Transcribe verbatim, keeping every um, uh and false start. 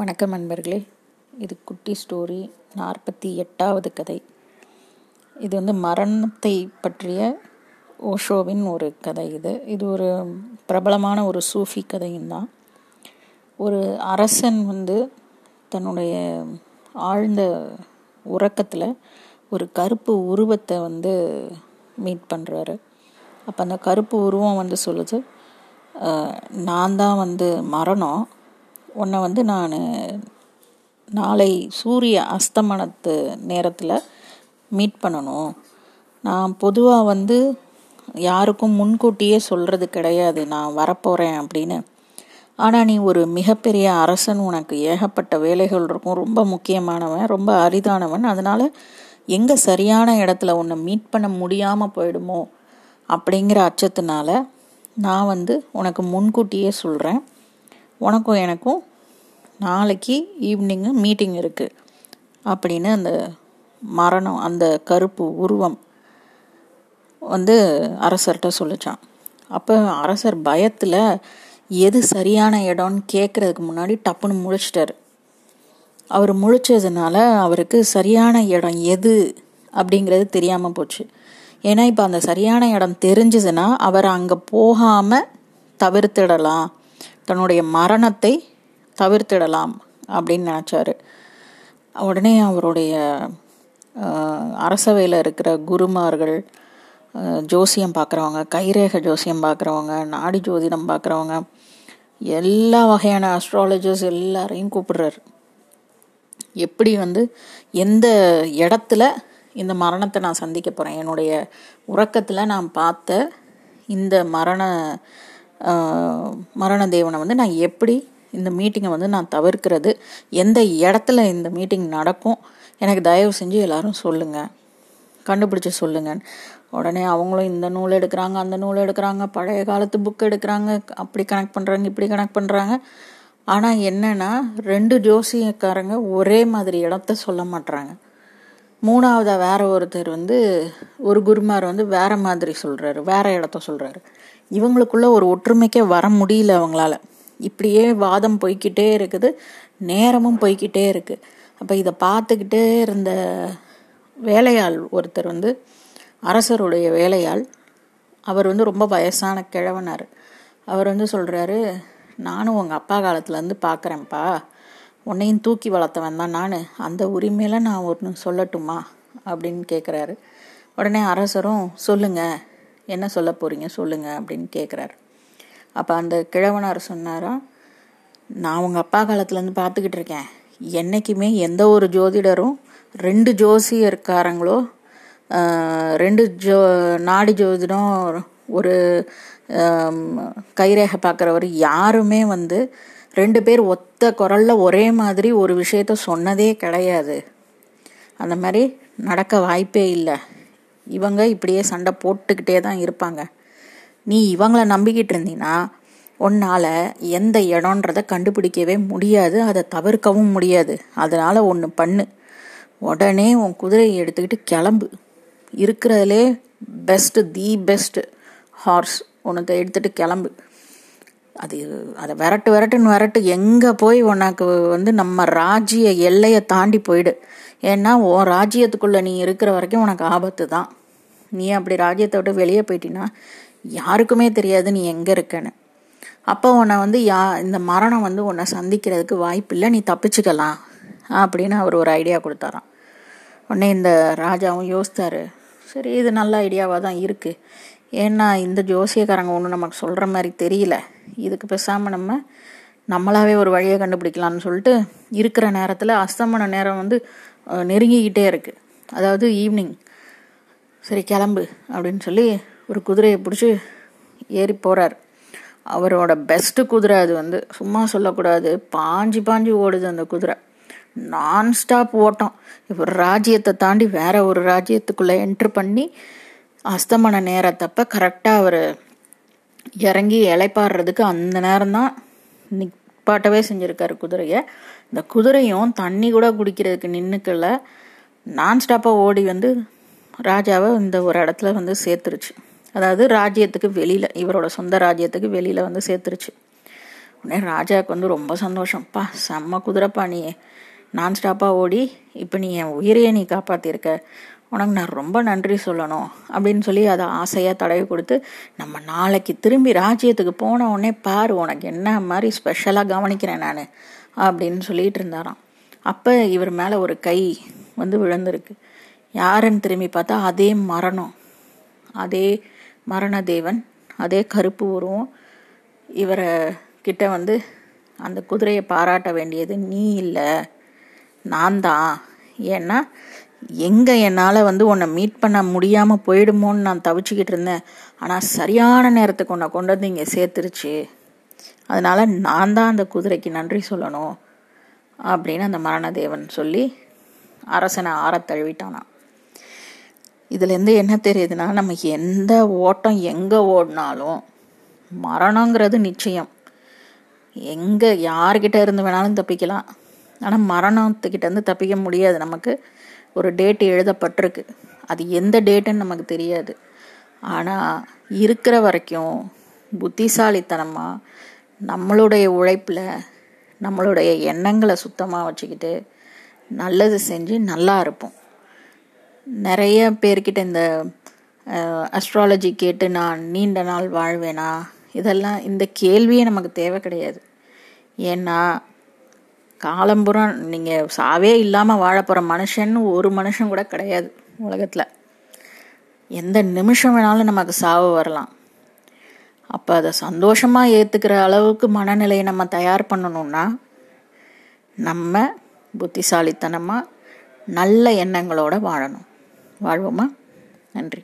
வணக்கம் நண்பர்களே. இது குட்டி ஸ்டோரி, நாற்பத்தி எட்டாவது கதை. இது வந்து மரணத்தை பற்றிய ஓஷோவின் ஒரு கதை. இது இது ஒரு பிரபலமான ஒரு சூஃபி கதையும் தான். ஒரு அரசன் வந்து தன்னுடைய ஆழ்ந்த உறக்கத்தில் ஒரு கருப்பு உருவத்தை வந்து மீட் பண்ணுறாரு. அப்போ அந்த கருப்பு உருவம் வந்து சொல்லுது, நான் தான் வந்து மரணம், உன்னை வந்து நான் நாளை சூரிய அஸ்தமனத்து நேரத்தில் மீட் பண்ணணும். நான் பொதுவாக வந்து யாருக்கும் முன்கூட்டியே சொல்கிறது கிடையாது நான் வரப்போகிறேன் அப்படின்னு. ஆனால் நீ ஒரு மிகப்பெரிய அரசன், உனக்கு ஏகப்பட்ட வேலைகள் இருக்கும், ரொம்ப முக்கியமானவன், ரொம்ப அரிதானவன், அதனால் எங்கே சரியான இடத்துல உன்னை மீட் பண்ண முடியாமல் போயிடுமோ அப்படிங்கிற அச்சத்தினால நான் வந்து உனக்கு முன்கூட்டியே சொல்கிறேன். உனக்கும் எனக்கும் நாளைக்கு ஈவினிங்கு மீட்டிங் இருக்குது அப்படின்னு அந்த மரணம், அந்த கருப்பு உருவம் வந்து அரசர்கிட்ட சொல்லிச்சான். அப்போ அரசர் பயத்தில் எது சரியான இடம்னு கேட்குறதுக்கு முன்னாடி டப்புன்னு முழிச்சிட்டார். அவர் முழிச்சதுனால அவருக்கு சரியான இடம் எது அப்படிங்கிறது தெரியாமல் போச்சு. ஏன்னா இப்போ அந்த சரியான இடம் தெரிஞ்சதுன்னா அவர் அங்கே போகாமல் தவிர்த்திடலாம், தன்னுடைய மரணத்தை தவிர்த்திடலாம் அப்படின்னு நினச்சாரு. உடனே அவருடைய அரசவையில் இருக்கிற குருமார்கள், ஜோசியம் பார்க்குறவங்க, கைரேக ஜோசியம் பார்க்குறவங்க, நாடி ஜோதிடம் பார்க்குறவங்க, எல்லா வகையான அஸ்ட்ராலஜர்ஸ் எல்லாரையும் கூப்பிடுறாரு. எப்படி வந்து எந்த இடத்துல இந்த மரணத்தை நான் சந்திக்க போகிறேன், என்னுடைய உறக்கத்தில் நான் பார்த்த இந்த மரண மரண தேவனை வந்து நான் எப்படி இந்த மீட்டிங்கை வந்து நான் தவிர்க்கிறது, எந்த இடத்துல இந்த மீட்டிங் நடக்கும், எனக்கு தயவு செஞ்சு எல்லாரும் சொல்லுங்கள், கண்டுபிடிச்சி சொல்லுங்கள். உடனே அவங்களும் இந்த நூல் எடுக்கிறாங்க, அந்த நூல் எடுக்கிறாங்க, பழைய காலத்து புக் எடுக்கிறாங்க, அப்படி கனெக்ட் பண்ணுறாங்க, இப்படி கனெக்ட் பண்ணுறாங்க. ஆனால் என்னென்னா ரெண்டு ஜோசியக்காரங்க ஒரே மாதிரி இடத்த சொல்ல மாட்டுறாங்க. மூணாவதாக வேற ஒருத்தர் வந்து, ஒரு குருமார் வந்து வேற மாதிரி சொல்கிறாரு, வேற இடத்த சொல்கிறாரு. இவங்களுக்குள்ள ஒரு ஒற்றுமைக்கே வர முடியல அவங்களால. இப்படியே வாதம் போய்கிட்டே இருக்குது, நேரமும் போய்கிட்டே இருக்குது. அப்போ இதை பார்த்துக்கிட்டே இருந்த வேலையாள் ஒருத்தர் வந்து, அரசருடைய வேலையாள், அவர் வந்து ரொம்ப வயசான கிழவனார். அவர் வந்து சொல்கிறாரு, நானும் உங்கள் அப்பா காலத்துலேருந்து பார்க்குறேன்ப்பா, உன்னையும் தூக்கி வளர்த்தவன் தான் நான், அந்த உரிமையில நான் ஒன்று சொல்லட்டுமா அப்படின்னு கேட்குறாரு. உடனே அரசரும், சொல்லுங்கள், என்ன சொல்ல போகிறீங்க சொல்லுங்கள் அப்படின்னு கேட்குறாரு. அப்போ அந்த கிழவனார் சொன்னாரா, நான் உங்கள் அப்பா காலத்துலேருந்து பார்த்துக்கிட்டு இருக்கேன், என்றைக்குமே எந்த ஒரு ஜோதிடரும் ரெண்டு ஜோசியர்காரங்களோ ரெண்டு ஜோ நாடி ஜோதிடம் ஒரு கைரேகை பார்க்குறவர் யாருமே வந்து ரெண்டு பேர் ஒத்த குரலில் ஒரே மாதிரி ஒரு விஷயத்த சொன்னதே கிடையாது. அந்த மாதிரி நடக்க வாய்ப்பே இல்லை, இவங்க இப்படியே சண்டை போட்டுக்கிட்டே தான் இருப்பாங்க. நீ இவங்கள நம்பிக்கிட்டு இருந்தீன்னா உன்னால் எந்த இடம்ன்றதை கண்டுபிடிக்கவே முடியாது, அதை தவிர்க்கவும் முடியாது. அதனால் ஒன்று பண்ணு, உடனே உன் குதிரையை எடுத்துக்கிட்டு கிளம்பு, இருக்கிறதுலே பெஸ்ட்டு தி பெஸ்ட்டு ஹார்ஸ் உனக்கு எடுத்துகிட்டு கிளம்பு, அது அதை விரட்டு விரட்டுன்னு விரட்டு, எங்கே போய் உனக்கு வந்து நம்ம ராஜ்ய எல்லையை தாண்டி போயிடு. ஏன்னா உன் ராஜ்யத்துக்குள்ளே நீ இருக்கிற வரைக்கும் உனக்கு ஆபத்து தான். நீ அப்படி ராஜ்யத்தை விட்டு வெளியே போயிட்டின்னா யாருக்குமே தெரியாது நீ எங்கே இருக்கன்னு. அப்போ உன்னை வந்து யா இந்த மரணம் வந்து உன்னை சந்திக்கிறதுக்கு வாய்ப்பு இல்லை, நீ தப்பிச்சுக்கலாம் அப்படின்னு அவர் ஒரு ஐடியா கொடுத்தாராம். உடனே இந்த ராஜாவும் யோசித்தாரு, சரி இது நல்ல ஐடியாவாக தான் இருக்குது, ஏன்னா இந்த ஜோசியக்காரங்க ஒன்று நமக்கு சொல்கிற மாதிரி தெரியல, இதுக்கு பேசாமல் நம்ம நம்மளாவே ஒரு வழியை கண்டுபிடிக்கலான்னு சொல்லிட்டு இருக்கிற நேரத்தில், அஸ்தமன நேரம் வந்து நெருங்கிக்கிட்டே இருக்குது, அதாவது ஈவினிங், சரி கிளம்பு அப்படின்னு சொல்லி ஒரு குதிரையை பிடிச்சி ஏறி போகிறார். அவரோட பெஸ்ட்டு குதிரை அது, வந்து சும்மா சொல்லக்கூடாது, பாஞ்சு பாஞ்சு ஓடுது அந்த குதிரை, நான்ஸ்டாப் ஓட்டம். இப்போ ராஜ்யத்தை தாண்டி வேற ஒரு ராஜ்யத்துக்குள்ளே என்ட்ரு பண்ணி அஸ்தமன நேரத்தப்போ கரெக்டாக அவர் இறங்கி இளைப்பாடுறதுக்கு அந்த நேரம்தான் நிப்பாட்டவே செஞ்சுருக்காரு குதிரையை. இந்த குதிரையும் தண்ணி கூட குடிக்கிறதுக்கு நின்றுக்கல, நான்ஸ்டாப்பாக ஓடி வந்து ராஜாவை இந்த ஒரு இடத்துல வந்து சேர்த்துருச்சு, அதாவது ராஜ்யத்துக்கு வெளியில், இவரோட சொந்த ராஜ்யத்துக்கு வெளியில் வந்து சேர்த்துருச்சு. உடனே ராஜாவுக்கு வந்து ரொம்ப சந்தோஷம்ப்பா, செம்ம குதிரைப்பா நீ, நான் ஸ்டாப்பாக ஓடி இப்போ நீ என் உயிரையே நீ காப்பாற்றிருக்க, உனக்கு நான் ரொம்ப நன்றி சொல்லணும் அப்படின்னு சொல்லி அதை ஆசையாக தடவி கொடுத்து, நம்ம நாளைக்கு திரும்பி ராஜ்யத்துக்கு போன உடனே பாரு உனக்கு என்ன மாதிரி ஸ்பெஷலாக கவனிக்கிறேன் நான் அப்படின்னு சொல்லிட்டு இருந்தாராம். அப்போ இவர் மேலே ஒரு கை வந்து விழுந்திருக்கு. யாருன்னு திரும்பி பார்த்தா அதே மரணம், அதே மரண தேவன், அதே கருப்பு உருவம். இவரை கிட்ட வந்து அந்த குதிரையை பாராட்ட வேண்டியது நீ இல்லை, நான் தான். ஏன்னா எங்கே என்னால் வந்து உன்னை மீட் பண்ண முடியாமல் போயிடுமோன்னு நான் தவிச்சுக்கிட்டு இருந்தேன், ஆனால் சரியான நேரத்துக்கு உன்னை கொண்டு வந்து இங்கே சேர்த்துருச்சு, அதனால நான் தான் அந்த குதிரைக்கு நன்றி சொல்லணும் அப்படின்னு அந்த மரணதேவன் சொல்லி அரசனை ஆற தழுவிட்டானான். இதுலேருந்து என்ன தெரியுதுன்னா, நம்ம எந்த ஓட்டம் எங்கே ஓடினாலும் மரணங்கிறது நிச்சயம். எங்கே யார்கிட்ட இருந்து வேணாலும் தப்பிக்கலாம், ஆனால் மரணத்துக்கிட்டேருந்து தப்பிக்க முடியாது. நமக்கு ஒரு டேட் எழுதப்பட்டிருக்கு, அது எந்த டேட்டுன்னு நமக்கு தெரியாது. ஆனால் இருக்கிற வரைக்கும் புத்திசாலித்தனமாக நம்மளுடைய உழைப்பில் நம்மளுடைய எண்ணங்களை சுத்தமாக வச்சுக்கிட்டு நல்லது செஞ்சு நல்லா இருப்போம். நிறைய பேர்கிட்ட இந்த அஸ்ட்ராலஜி கேட்டு நான் நீண்ட நாள் வாழ்வேனா, இதெல்லாம் இந்த கேள்வியே நமக்கு தேவை கிடையாது. ஏன்னா காலம்புறம் நீங்கள் சாவே இல்லாமல் வாழ போகிற மனுஷன்னு ஒரு மனுஷன் கூட கிடையாது உலகத்தில். எந்த நிமிஷம் வேணாலும் நமக்கு சாவு வரலாம். அப்போ அதை சந்தோஷமாக ஏற்றுக்கிற அளவுக்கு மனநிலையை நம்ம தயார் பண்ணணும்னா நம்ம புத்திசாலித்தனமாக நல்ல எண்ணங்களோடு வாழணும். வாழ்வோமா? நன்றி.